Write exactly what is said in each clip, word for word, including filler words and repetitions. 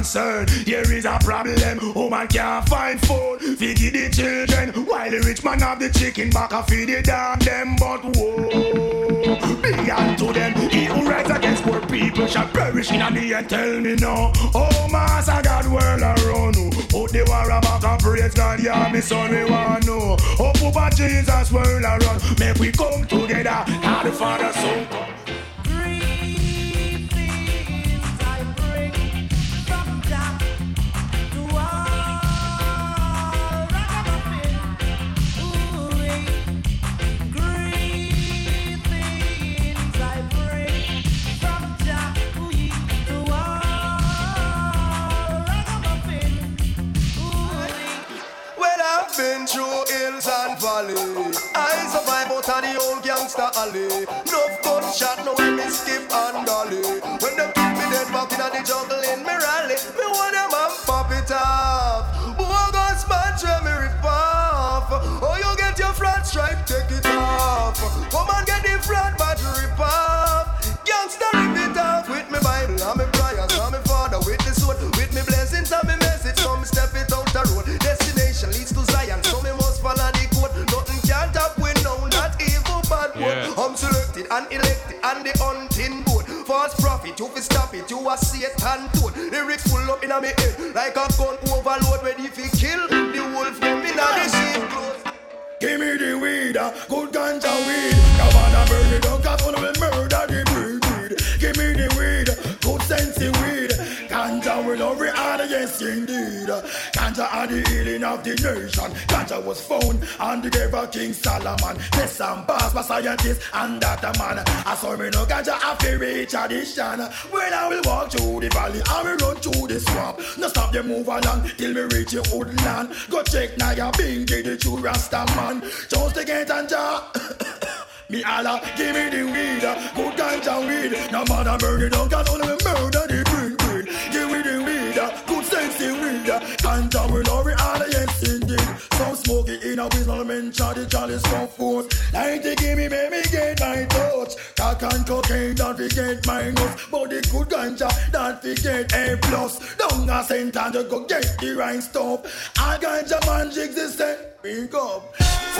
concerned. Here is a problem, woman can't find food feed the children, while the rich man have the chicken back and feed the damn them. But woe be unto them, he who rights against poor people shall perish in the end. Tell me now, oh master God world around you, put the war back and praise God, yeah me son we want know. Oh Papa Jesus world around, make we come together, how the Father so come. Been through hills and valleys, I survive out of the old gangster alley. No gunshot, no way me skip and dolly. When them keep me dead back in the jungle in me rally, me want them and pop it off. Who got smash when me rip off? Oh, you get your flat stripe, take it off. Come and get the flat but rip off. Gangster rip it off with me Bible and me prayers and me father with the sword, with me blessings and me message. Come step it out the road. Leads to Zion, so me must follow the code. Nothing can't up with no that evil bad word. Yeah. I'm selected and elected and the hunting board. False prophet, you fi stop it, you a Satan toad. Lyrics full up in a me head like a gun overload. Ready fi kill the wolf, give me now the sheep clothes. Give me the weed, uh, good ganja weed. Come on and burn it down, 'cause one will murder the breed. Give me the weed, good sense of weed. Ganja will love it, yes indeed. Ganja and the healing of the nation. Ganja was found and the grave of King Solomon. This and past by scientists and data man. I saw me no ganja after a tradition. When I will walk through the valley, I will run through the swamp. No stop them move along till me reach the woodland. Go check now your being the true Rasta man. Just to get ganja. Me Allah, give me the weed, good ganja weed. No matter burn it down, 'cause only me murder the green green. Give me the weed, good sensey weed. Ganja we love it, Allah, yes indeed. Some smoke it in a whistle, men try the chalice from forth. Like they give me, make me get my touch. Cock and cocaine, don't forget my nuts. But the good ganja, don't forget A plus. Don't ask him time to go get the right stuff. I ganja man jigs is set. Up.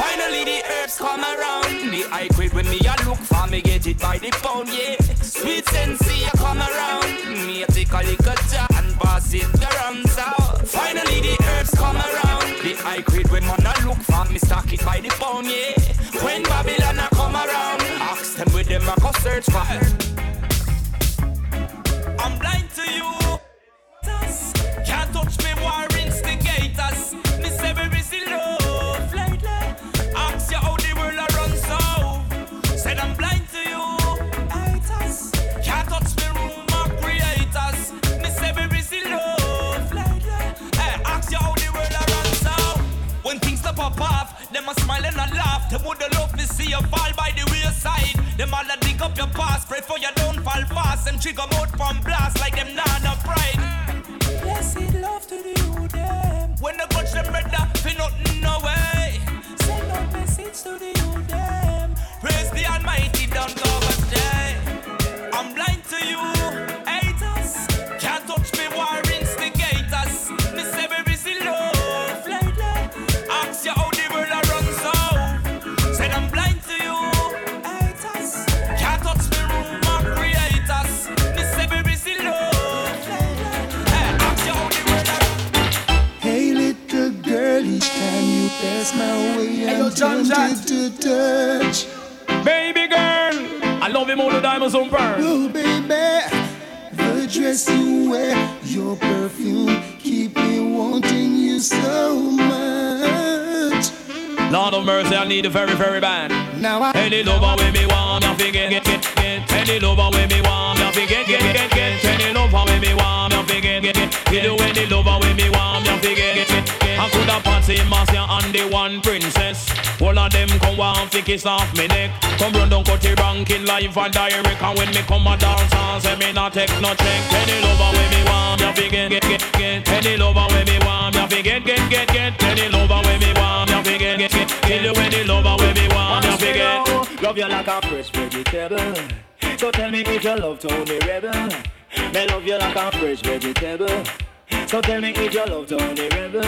Finally the herbs come around. Me I quit when me I look for me get it by the pound, yeah. Sweet sensei I come around. Me I take a little jar and pass it around. So finally the herbs come around. The I quit when man I look for me stock it by the pound, yeah. When Babylon I come around, ask them with them I go search for her. I'm blind to you. Can't touch me, war instigators. Me say we busy love lately. Ask you how the world a run so. Said I'm blind to you. Haters. Can't touch me, rumor creators. Me say we busy love lately. Hey, ask you how the world a run so. When things don't pop off, them a smile and a laugh. Them would love to see you fall by the wayside. Them all a dig up your past, pray for you don't fall fast. And trigger mode from blast like them nana pride. Blessed love to the youth, them. When the coach them brother, fi nothing no way. Send out message to the youth, them. Praise the Almighty, don't go astray. I'm blind to you, haters. Can't touch me, war instigators. Me say we busy love lately. Ask you how the world a run so. Said I'm blind to you, haters. Can't touch me, rumor creators. Me say we busy love. Pass my way and tempted to touch. Baby girl, I love him all the diamonds on pearl. Oh baby, the dress you wear, your perfume, keep me wanting you so much. Lord of mercy, I need a very, very bad. Now I any lover with me want, I forget, get, get, get. Any lover with me want, I forget, get, get, get. Any lover with me want, I forget, get, get, get. You do any lover with me want, I forget, get, get. I could have passed him as your and the one princess. All of them come want to kiss off me neck. Come run down cut the ranking live and direct. And when me come a dance and say me not take no check. Any lover with me want, ya fi get, get, get, get. Any lover with me want, ya fi get, get, get, get. Any lover with me want, ya fi get, get, get. Kill you any lover with me want, ya fi get. Love you like a fresh vegetable. So tell me if you love Tony Rebel. Me love you like a fresh vegetable. So tell me if you love Tony Rebel.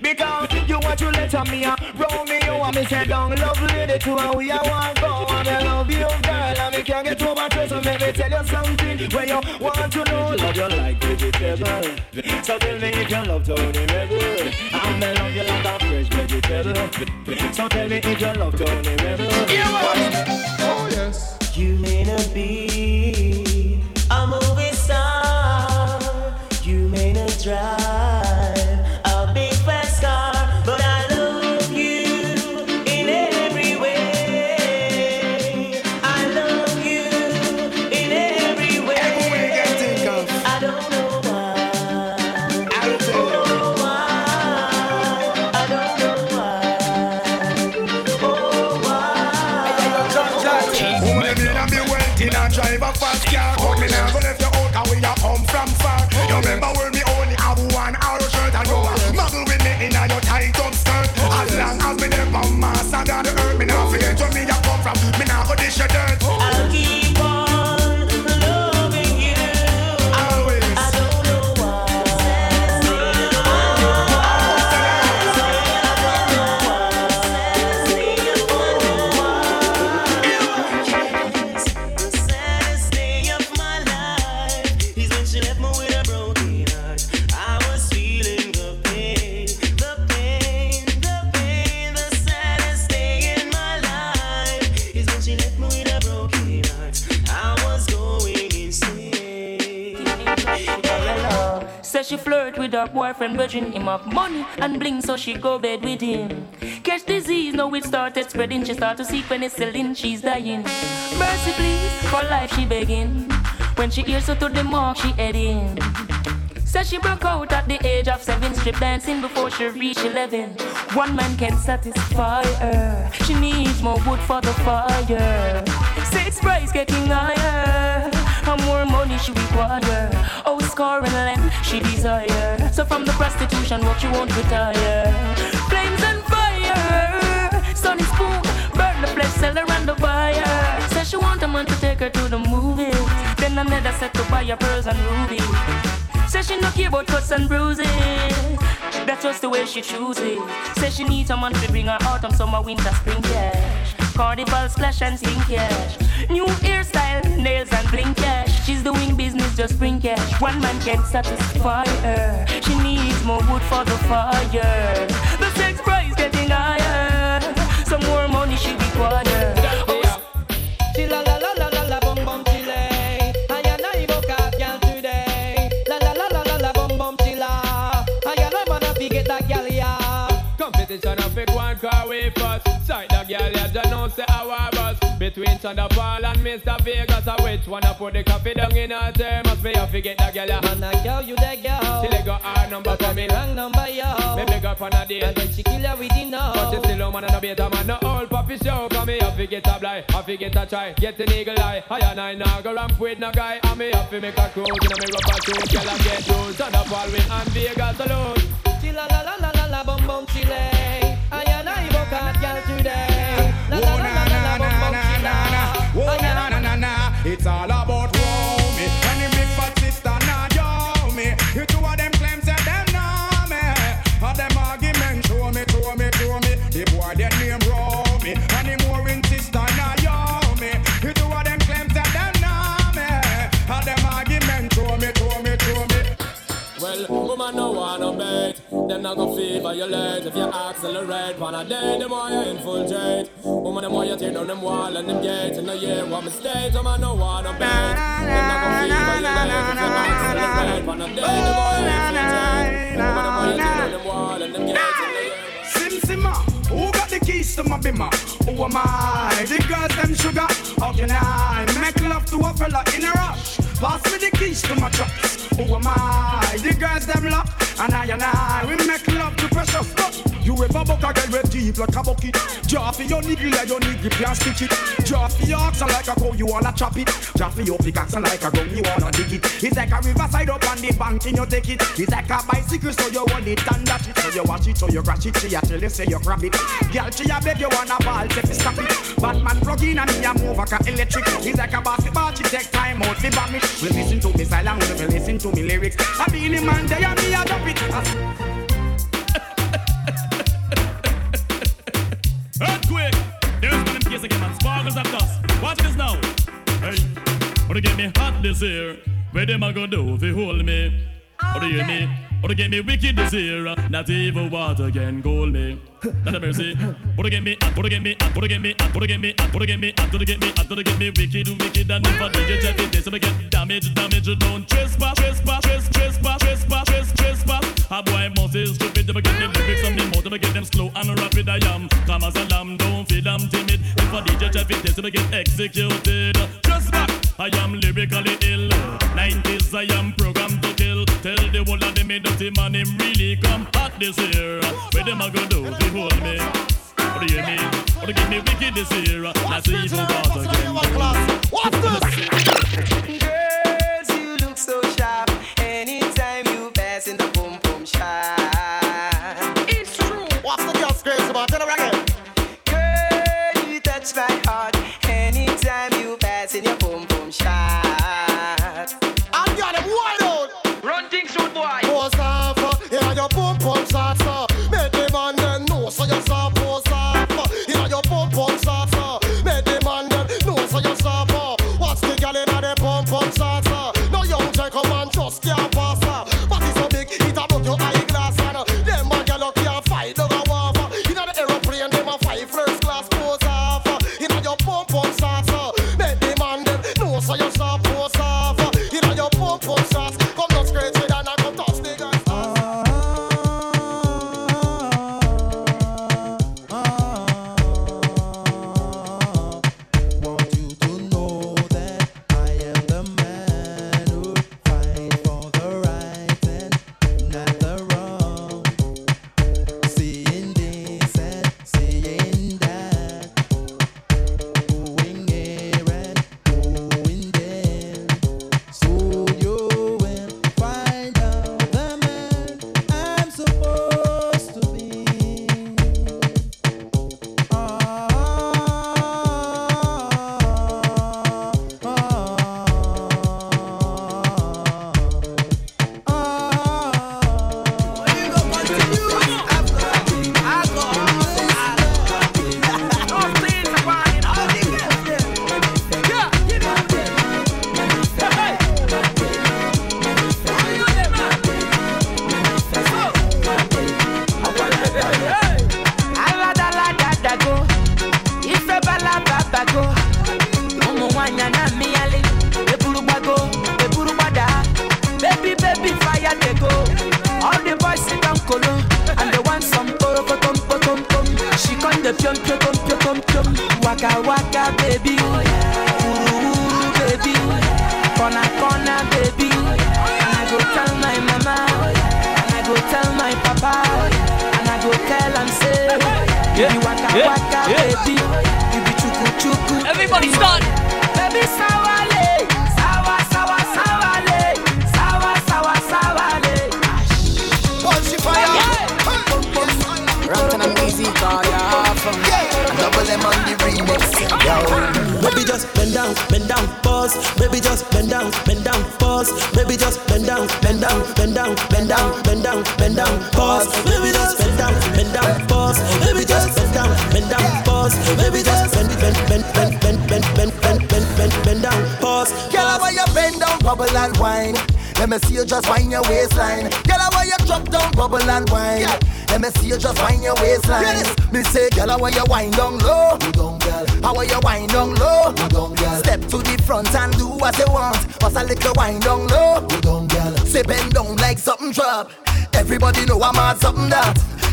Because you want to let me uh, roll me, you want me say down lovely the two and we are one go. And I love you girl and me can't get over to. So let me tell you something where you want to know. Love you like vegetable. So tell me if you love Tony Rebel. And I love you like a fresh vegetable. So tell me if you love Tony Rebel. Oh yes. You may not be a movie star. You may not drive boyfriend virgin him up money and bling, so she go bed with him. Catch disease, now it started spreading. She start to seek when it's selling, she's dying. Mercy please, for life she begging. When she hears her to the mark, she heading. Says she broke out at the age of seven, strip dancing before she reached eleven. One man can't satisfy her. She needs more wood for the fire. Six price getting higher. How more money she require. Oh, score and length she desire. So from the prostitution what you won't retire. Flames and fire. Sun is spoon. Burn the flesh seller and the buyer. Says she want a man to take her to the movies. Then another set to buy her pearls and rubies. Says she no care about cuts and bruises. That's just the way she chooses. Says she needs a man to bring her autumn, summer, winter, spring, yeah. Carnival, splash and sling cash. New hairstyle, nails and bling cash. She's doing business, just bring cash. One man can't satisfy her. She needs more wood for the fire. The sex price getting higher. Some more money she requires. Competition of big one car way first. Sight the girl, you just know say how I was. Between Thunder Paul and Mister Vegas, I which one I put the coffee down in her term. Must be you forget that girl, you man, I girl, you that girl. She let go her number for me. Wrong number, yo. Me big up on a date. And then she kill her with the no. But she still a man and a beta man. No old puppy show. Cause me have to get a blight. Have to get a try. Get an eagle eye. I and I now go ramp with no guy. And me have to make a cruise. And I make rubber shoes. Girl, I get loose. Thunder Paul with and Vegas alone. She la la la la la la bum bum she lay. I and I both can't girl today. La la la la la la bum bum she lay. Oh na na na na, it's all about Romy. When the big fat sister na yo me, you two of them claim say them know me. All them argument show me, show me, show me. The boy that name Romy, and the mooring sister na yo me, you two of them claim say them know me. All them argument show me, show me, show me. Well, woman no wanna bet. Them not gon' feel violate. If you accelerate, wanna date, them why you infiltrate. Woman, them why you tear down them wall and them gates. In the year, what mistake, woman, no one of them. Them not gon' feel violate. If you accelerate, wanna date, them why you infiltrate. Woman, them why you tear down them wall and them gates. In the year, Sim Simma, who got the keys to my bimmer? Who am I? The girls, them sugar. How can I make love to a fella in a rush? Pass me the keys to my trucks. Who am I? The girls, them lock. And I and I, we make love to pressure. Fuck. You ever buck a girl with deep like a bucket? Jaffy your nigga like your nigga can't stitch it. Jaffy your oxen like a cow you wanna chop it. Jaffy your pickaxe like a gun you wanna dig it. It's like a riverside up on the bank and you take it. It's like a bicycle so you want it and that it. So you watch it so you crash it. She a tell you say you grab it. Girl she a beg you wanna ball take it stop it. Batman plug in and me a move like a electric. It's like a basketball she take time out the vomit. We listen to me silent we listen to me lyrics. I be in the man day and me a drop it. I Earthquake! There's one in case again and sparkles of dust. Watch this now. Hey, wanna get me hot this year? Where them a go do if you hold me? Or do you hear me? Or to get me wicked this year? Not even water can cool me. Not a mercy. Or to get me up, or to get me up, or to get me up, or to get me up, or to get me up, or to get me up, or to get me wicked, wicked, and never did you check it. This will get damage, damage, don't trespass, trespass, trespass, trespass, trespass, trespass. A boy must is stupid, never get them lyrics on the mouth, never get them slow and rapid. I am calm as a lamb, don't feel I'm timid. If I did you check it, this will get executed. Trespass. I am lyrically ill. nineties I am programmed to kill. Tell the world that they made dirty man him really come hot this year. Where them a go do they hold me? What do you mean? What do give me wicked this year? I see you got again. What's this? Girls, you look so sharp. Anytime you pass in the boom boom shop. It's true. What's the girl's grace about? Tell her again. Girl, you touch my heart. Anytime you pass in your boom boom shop. I'm gonna wild out. Run things out, boy. Pose off, yeah, your pump pumps off, sir. Make the man then know, so you soft, pose off. Yeah, your pump pumps off, sir. Make the man then know, so you soft. What's the gal in the pump pumps off, sir? No young gentleman just can't pass, sir. But it's so big, it about your eyeglass, and uh, them a gal can't fight, no go off. You know the aeroplane, them a fight first class, pose off. You know your pump pumps off, sir. Make the man then know, so you soft, pose off. You know your pump pumps off.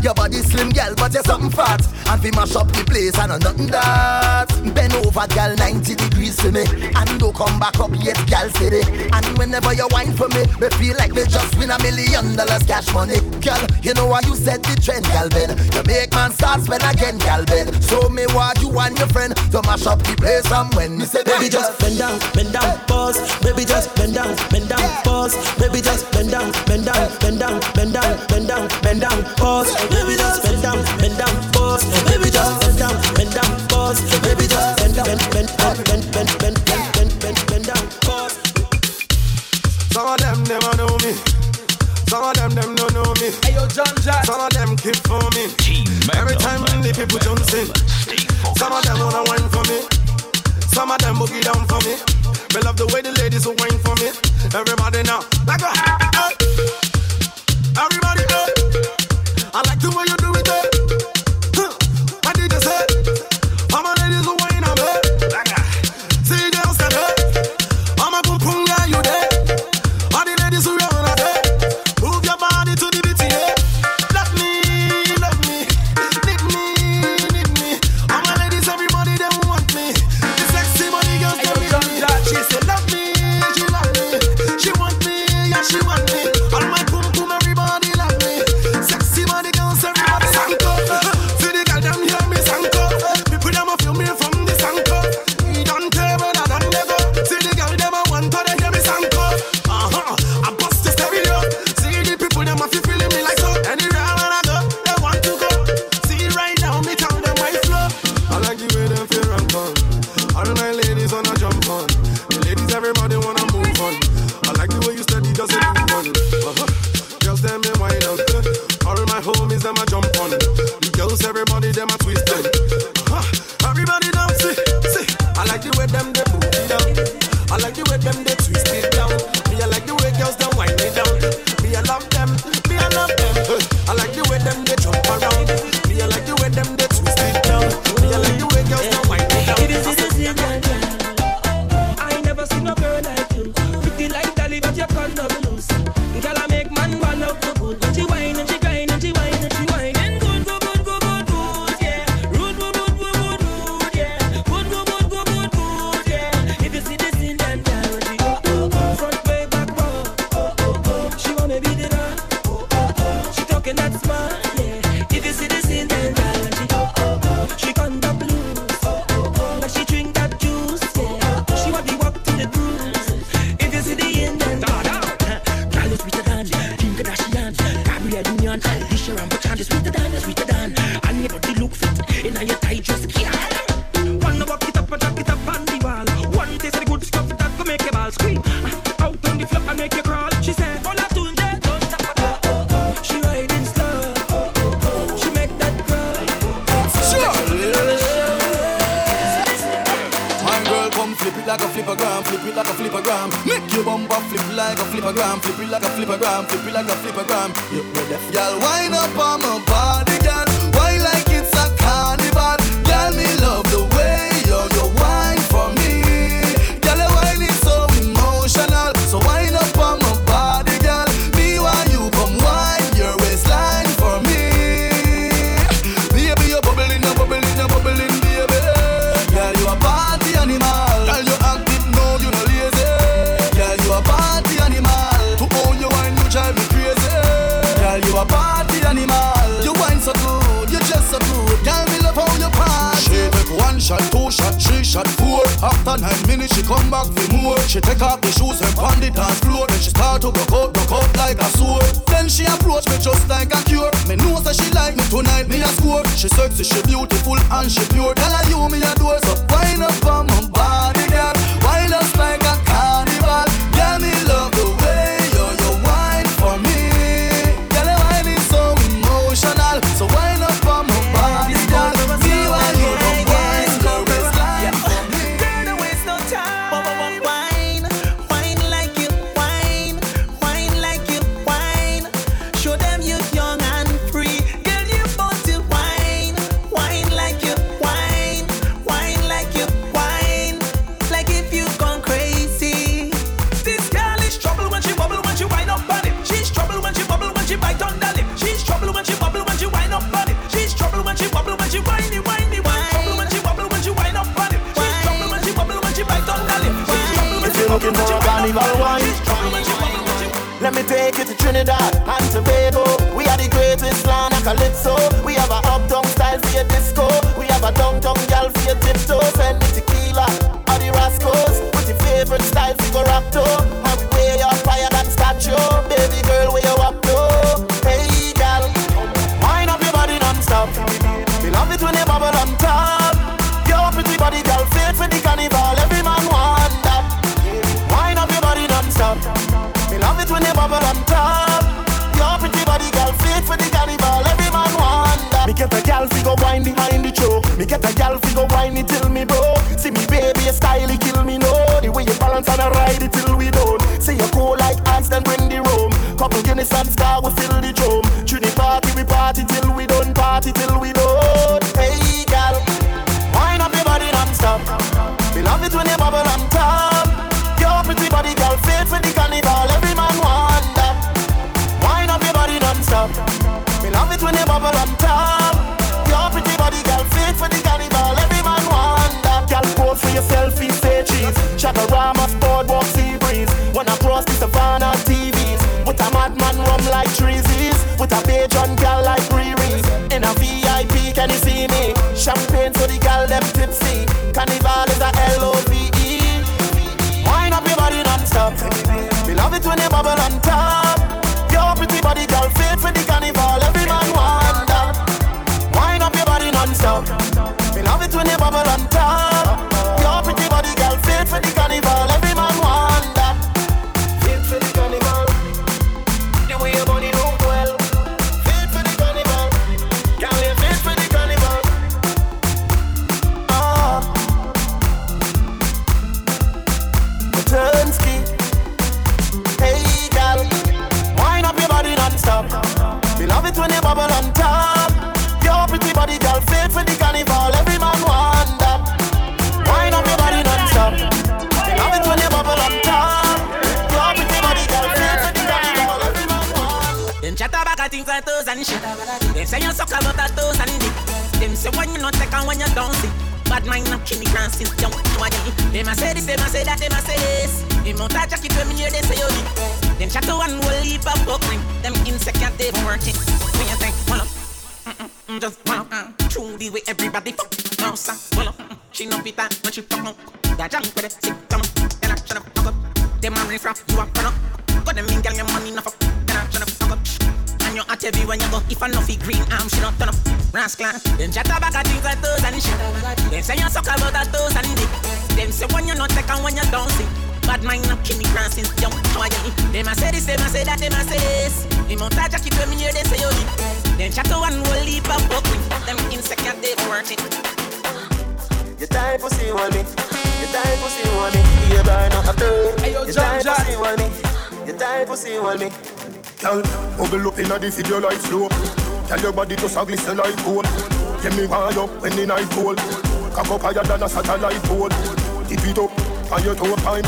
Your body slim, girl, but you're something fat. And we mash up the place and nothing that. Bend over, girl, ninety degrees to me. And don't come back up yet, girl, city. And whenever you whine for me, we feel like we just win a million dollars cash money. Girl, you know why you set the trend, girl, Ben. You make man start spend again, girl, Ben. So me why you and your friend to mash up the place from when me say baby, just bend down, bend down, pause. Baby, just bend down, bend down, pause. Baby, just bend down, bend down, bend down, bend down, bend down, bend down, pause. Baby, just bend down, bend down, pause. Baby, just bend down, bend down, pause. Baby, just bend down, bend down, bend bend bend bend bend bend down, pause. Some of them never know me. Some of them them don't know me. Some of them keep for me. Every time the people jump in, some of them wanna wine for me. Some of them boogie down for me. I love the way the ladies will wine for me. Everybody now, like a hey, everybody, hey. I like the way you do it, hey. Huh. What did you say? All my ladies will wine up, hey. Like a see them said, hey. All my pum-pum guy, you there. All the ladies who run up, hey. Move your body to the beat, hey. Love me, love me, need me, need me. All my ladies, everybody, they want me. The sexy money girls, they want me. She said, love me, she love me. She want me, yeah, she want me. All my boom boom, everybody love me. Sexy body girls, everybody sanko. See the girl, them hear me sanko. People, them a feel me from the sanko. Don't tell me that I never. See the girl, them a want to hear me sanko. Uh huh. I bust the stereo. See the people, them a feel feeling me like so. Anywhere I go, they want to go. See right now, me tell them my flow. I like the way them feel and fun. All my ladies on a jump on. Everybody wanna move on. I like the way you steady, just a move on. Uh-huh. Girls, them me wide out. All my homies, them a jump on. The girls, everybody, them a twist on. Uh-huh. Everybody down, see, see. I like the way them they move it down. I like the way them they twist it down. Me, I like the way girls them wind it down. Me, I love them. Me, I love them. Uh, I like the way them they jump around. Me, I like the way them they twist it down. Me, I like the way girls them wind it down. Crazy. Trinidad and Tobago. We are the greatest land of Calypso. We have a uptown style for your disco. We have a downtown gal for your tiptoes. And the tequila are the rascals with your favorite style for your rapto. And way up higher than statue. Baby girl, where you up to? Hey gal, wind up your body non-stop. We love it when you bubble on top. Your pretty body gal, fit for the carnival. Every man want that. Wind up your body non-stop. We love it when you bubble on top. Your pretty body girl fit for the carnival. Every man want that. Me get a girl fi go whine behind the choke. Me get a girl fi go whine it till me broke. See me baby a style it kill me no. The way you balance and I ride it till we don't. Say you go like ants then bring the room. Couple Guinness and Star we fill the drum. To the party we party till we don't. Party till we don't. Hey girl, wine up your body non-stop. We love it when you bubble on top. Your pretty body girl fit for the carnival. Me love it when you bubble on top. Your pretty body, girl, fit for the carnival. Every man want that. Girl, pose for your selfie, say cheese. Chaparama, boardwalk, sea breeze. When I cross the savannah T Vs, with a madman rum like treesies, with a page on girl like Riri's. In a V I P, can you see me? Champagne for the girl, them tipsy. Carnival is a L O V E. Wind up your body non-stop. Me love it when you bubble on top. Your pretty body, girl, fit for the carnival. Every man want that. Wind up your body non-stop. We love it when you bubble on top. Your pretty body, girl, fit for the carnival. Every man want that. Fit for the carnival. The way your body look well. Fit for the carnival. Girl, you fit for the carnival. Ah. Maternski. Hey, girl. Non-stop. We love it when you bubble on top. Your pretty body girl fit for the carnival. Every man want that. Wine up your body non-stop. We love it when you bubble on top. Your pretty body girl fit for the carnival. Every man want. Them chat about a thing for toes and shit. They say you suck about a toes and dick. Them say when you not take and when you don't see. Bad mind no kill me can't sit down. Them a say this, them a say that, them a say this. Them out a jacket when me hear they say you dick. Them shadow and will leave a buckling. Them insect can't even work it. When you think, well, mm-mm, just well, uh, through the way everybody fuck. No, sir, well, mm, she no beat that when she fuck up. That jam with it, sick, come on, and I shut up, fuck up. Them are riff-raff, you are fun up. Got them in, girl, your money, no fuck, and I shut up, fuck up. And you're at every when you go, if I no feel green arm, she don't turn up. Rascal, them shadow back at things like toes and shit. Them say you suck about that toes and dick. Them say when you not take and when you don't see. Bad mind up Kimmy Francis, don't try it. Them a say this, them a say that, them a say this. Them out a jacket when me hear they say you dick. Them shadow and will leave a buckling. Them insect can't even work it. You die pussy on me. You die pussy on me. You burn up a third. You die pussy on me. You die pussy on me. Girl, bubble up inna the video like slow. Tell your body just a glisten like gold. Give me wire up when the night cold. Cock up higher than a satellite pole. Tip it up on your toe time.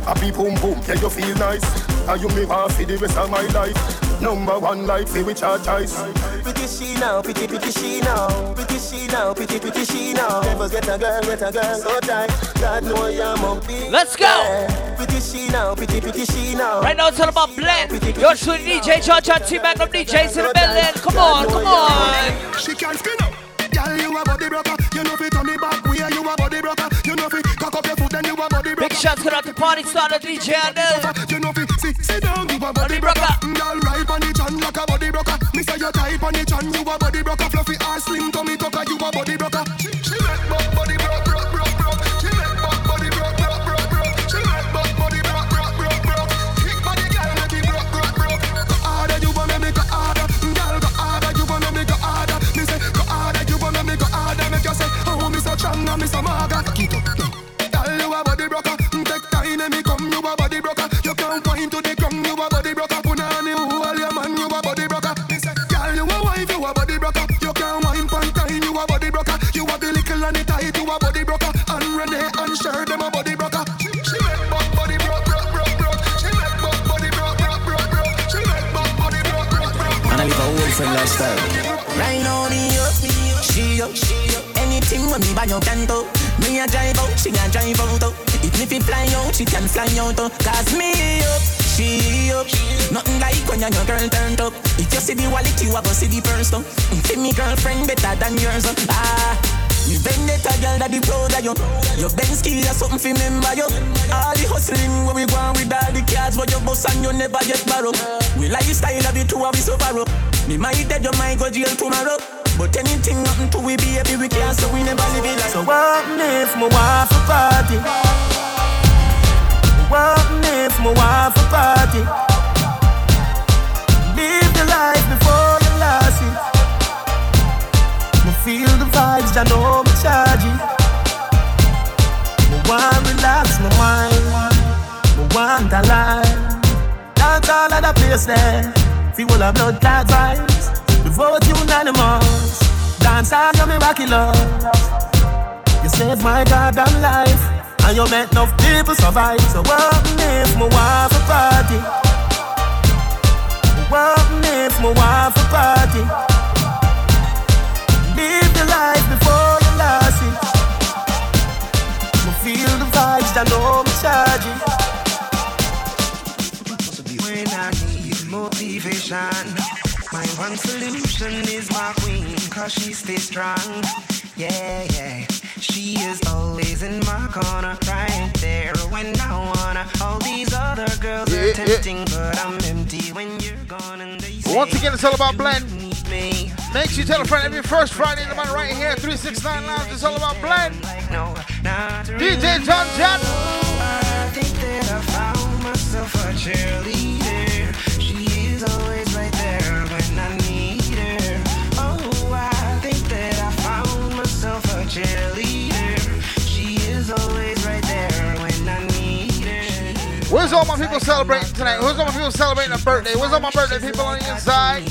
Happy boom boom, yeah you feel nice. And you may want for the rest of my life. Number one life, we which are choice. Pretty she now, pretty pretty she now. Pretty she now, pretty pretty she now. Never get a girl, get a girl so tight. God know I'm up big. Let's go! Yeah. Pretty she now, pretty pretty she now. Right now it's all about blend. You're true D J, Cha Cha, T-Magnum D Js in the building. Come on, come on. She can't spin up. Girl, you a body broker. You know fit on the back where you a body broker. You know fit cock up your foot and you a body broker. Big shots going out the party, start a D J and then. You know fit sit, sit down, you a body broker. Girl, ride on the chan like a body broker. Me say you type on the chan, you a body broker. Fluffy ass, slim tummy tucker, you a body broker. She, she make buck body broke, broke, broke, broke. She make buck body broke, broke, broke, broke. She make buck body broke, broke, broke, broke. Kick body girl, make it broke, broke, broke. Go harder, you want me go harder. Girl, go harder, you want me go harder. Me say go harder, you want me go harder. Make you say, oh, me so strong, me so maga. Keep up, no. Girl, you a body broker. Take time, let me come, you a body broker. You can't point to the ground, you a body broker. Punani, who all your man, you a body broker. Girl, you a wife, you a body broker. You can't wine pon time, you a body broker. You a the little and the tight, you a body broker. And Renee and Cher, them a body broker. She make buck body broke, broke, broke, broke. She make buck body broke, broke, broke, broke. She make buck body broke, broke, broke, broke. And I live a whole friend lifestyle. Right on the up, she up, she up. Anything when me buy your canto. Me a drive out, she a drive out. Even if it fly out, she can fly out. Cause me up. G up. Nothing like when your girl turned up. If you see the wallet, you have a see the purse though. See me girlfriend better than yours up. Ah. You bend that girl that be proud of you. You bend skill or something for member you. All the hustling when we go on with all the cards for your boss and you never get borrow. We lifestyle of the two of us over up. Me might dead you might go jail tomorrow. But anything happen to we be happy we care so we never live it like. So what if my wife a party? What if my wife a party? Live the life before you lost it. Feel the vibes, I know me charge it. Me want relax my mind, me want a life. Don't call at a place there, feel a blood clot vibes. The vote unanimous, dance all your miraculous. You saved my goddamn life, and you make enough people survive. So what if my wife a party? What if my wife a party? Life before you lost it. I feel the vibes that know me charge it. When I need motivation, my one solution is my queen, cause she stays strong. Yeah, yeah. She is always in my corner, right there when I wanna. All these other girls yeah, are tempting, yeah. But I'm empty when you're gone and they say, once again, it's all about blend. Make sure you tell a friend every first Friday in the month right here, three sixty-nine Lounge. It's all about blend. D J John John. I think that I found myself a cheerleader. She is always right there when I need her. Oh, I think that I found myself a cheerleader. She is always right there when I need her. Where's all my people celebrating tonight? Where's all my people celebrating a birthday? Where's all my birthday people on the inside?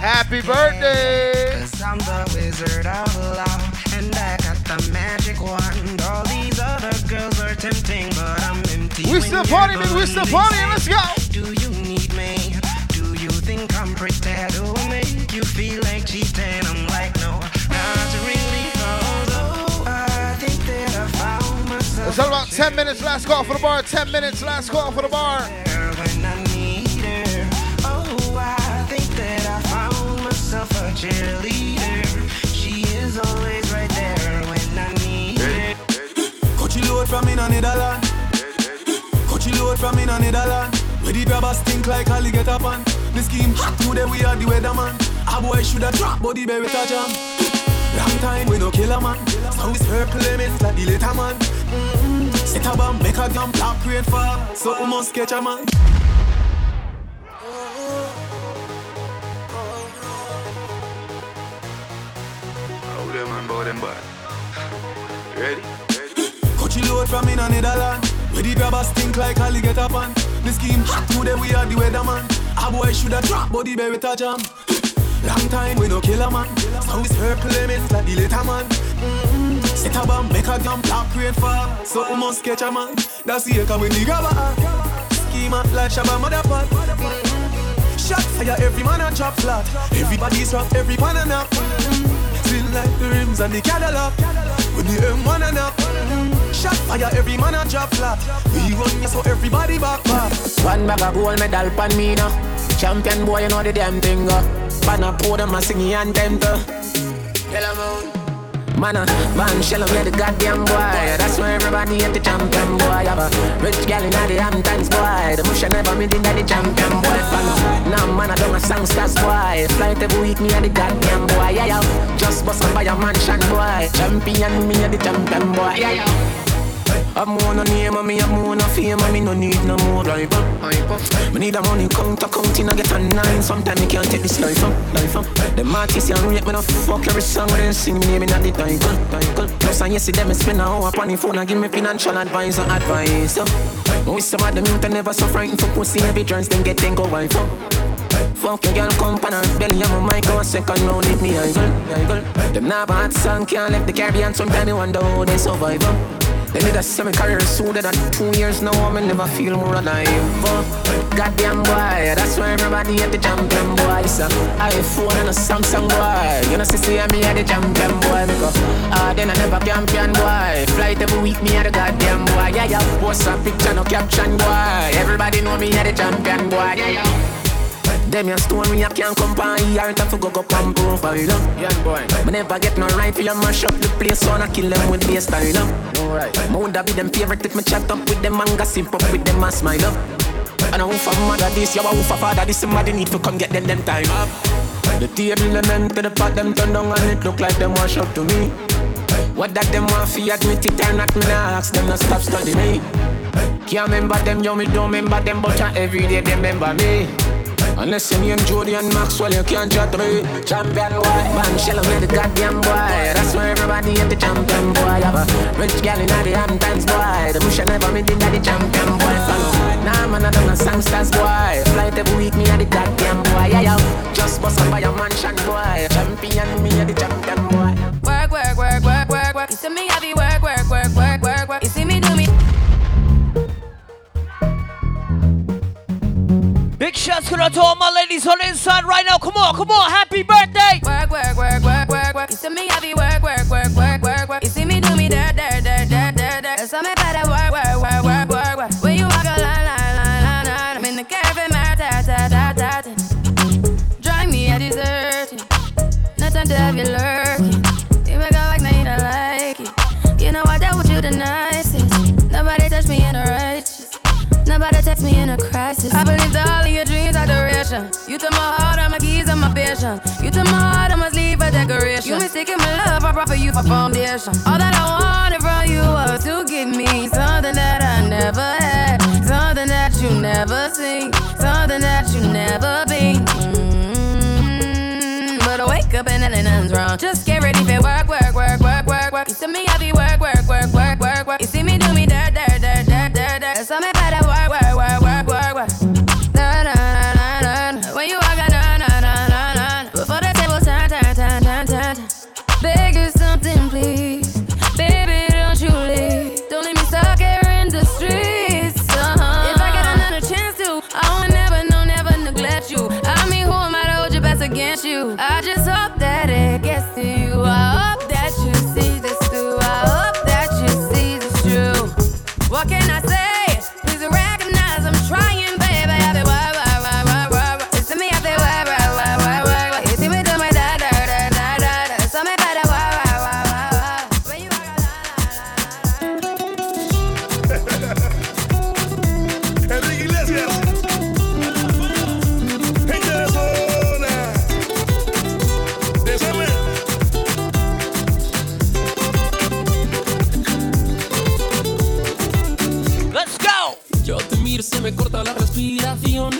Happy birthday! Cause I'm the wizard of love, and I got the magic wand. All these other girls are tempting, but I'm empty. We still partying, man. We still partying. Let's go. Do you need me? Do you think I'm pretty? Do I make you feel like cheating? I'm like, no, not really. Although I think that I found myself. It's all about ten minutes. Last call for the bar. Ten minutes. Last call for the bar. Cheerleader, she is always right there when I need her. Coachy load from in on Netherland. Coachy load from in on Netherland. Where the grabbers stink like Ali get up on. The scheme hot today, we are the weatherman. A boy should have dropped, but the baby touch jam. Long time we no killer man. Now it's her claimants like the later man. Mm-hmm. Set a bomb, make a gun, black create fire. So we must catch a man. Them bad. Ready? Coachy load from in on Netherland. Where the grabbers stink like Ali get up on. The scheme hot today, we are the weatherman. A boy should have dropped, but the baby touch jam. Long time we no killer man. Now it's her claimants like the later man. Mm-hmm. Set a bomb, make a gun, black create fire. So we must catch a man. That's here come with the grabber. Scheme hot like Shabba motherfucker. Mm-hmm. Shot fire, every man a drop flat. Everybody's rough, every man a nap. Like the rims and the Cadillac, with the M one and up. Shot fire, every man a drop flat. We run so everybody back back. One bag of gold medal pan me now. Champion boy, you know the damn thing. Pan a pour them a singing and them too. Hello man, man a man shell of the goddamn boy. That's why everybody at the champion boy. Have a rich gal in the Hamptons boy. The musha never made in the champion boy. Now nah, man a done a songsters boy. Flight every week me at the goddamn boy. Yeah, yeah. Just bust by a mansion boy. Champion me a the champion boy. Yeah, yeah. I'm on a name and me I'm on a fame and me no need no more life. Me need a money counter counting I get a nine. Sometimes me can't take this life up, life up. The artists you rate me no fuck every song when they sing me me not the title, title. Plus I yes see them spend an hour on the phone and give me financial advice and advice. We some of the mute never so frightened for pussy every trance then get then go wife up. Fuck your girl, come pan her belly on my mic, go second round, hit me, I go, I go. Them nah bad song, can't let the Caribbean, sometimes they wonder how they survive. They need a semi-career sooner than two years now, I never feel more alive. Goddamn boy, that's why everybody money at the champion boy. So iPhone and a Samsung boy. You know see me at the champion boy. Because ah uh, then I never champion boy. Flight every week me at the goddamn boy. Yeah yeah. What's a picture no caption boy. Everybody know me at the champion boy. Yeah yeah. Them you stone me, I can't come by here. I to go go come go for you, young boy. But never get no right for you, mash up the place. So I kill them with bass style, no right. My would be them favorite if me chat up with them and gossip up with them and smile up. And I won't for mother this, you I won't for father this. Somebody need to come get them them time up. The table and then to the pot them turn down and it look like them wash up to me. What that them want fi admit it or not, me nah ask them to stop study me. Can't remember them, yo me don't remember them, but every day they remember me. Unless you name Jody and Maxwell, you can't chat three. Champion boy, man, shell of the goddamn boy. That's why everybody at the champion boy. Have a rich girl in the Hamptons boy. The bush I never made it at the champion boy. Nah man, I done a songsters boy. Flight every week, me at the goddamn boy. Yeah, yeah. Just bust up by a mansion boy. Champion, me at the champion boy. Work, work, work, work, work, work. You see me heavy work, work, work, work, work, work. You see me do me. Big shots going out to all my ladies on the inside right now. Come on, come on, happy birthday! Work, work, work, work, work, work. You see me heavy work, work, work, work, work, work. You see me do me there, there, there, there, there, there. That's how me better work, work, work, work, work, work. When you walk a line, line, line, line, line. I'm in the cafe, my ta ta ta ta ta. Drive me a dessert. No time to have you lurking. You make a walk, now you don't like it. You know what, that would you the nicest. Nobody touch me in the righteous. Nobody text me in a crisis. I believed all of your dreams are duration. You took my heart, all my keys, and my passion. You took my heart, I must leave a decoration. You mistaken my love, I brought for you for foundation. All that I wanted from you was to give me something that I never had, something that you never seen, something that you never been. Mm-hmm. But I wake up and then nothing's wrong. Just get ready for work, work, work, work, work, work. You see me heavy work, work, work, work, work, work. You see me do me da da da da da da. That's all me better. I just hope that it gets to you. I hope that you see this through. I hope that you see this true. What can I say? Please recognize I'm trying, baby. I've been wah wah wah wah wah wah. You see me, I've been wah wah wah wah wah wah. You see me do my da da da da da. So me better wah wah wah wah wah. When you walk la la la la. Enrique Iglesias. Se me corta la respiración.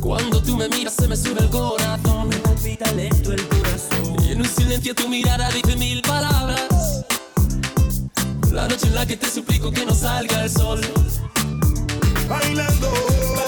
Cuando tú me miras se me sube el corazón. Me palpita lento el corazón. Y en un silencio tu mirada dice mil palabras. La noche en la que te suplico que no salga el sol. Bailando.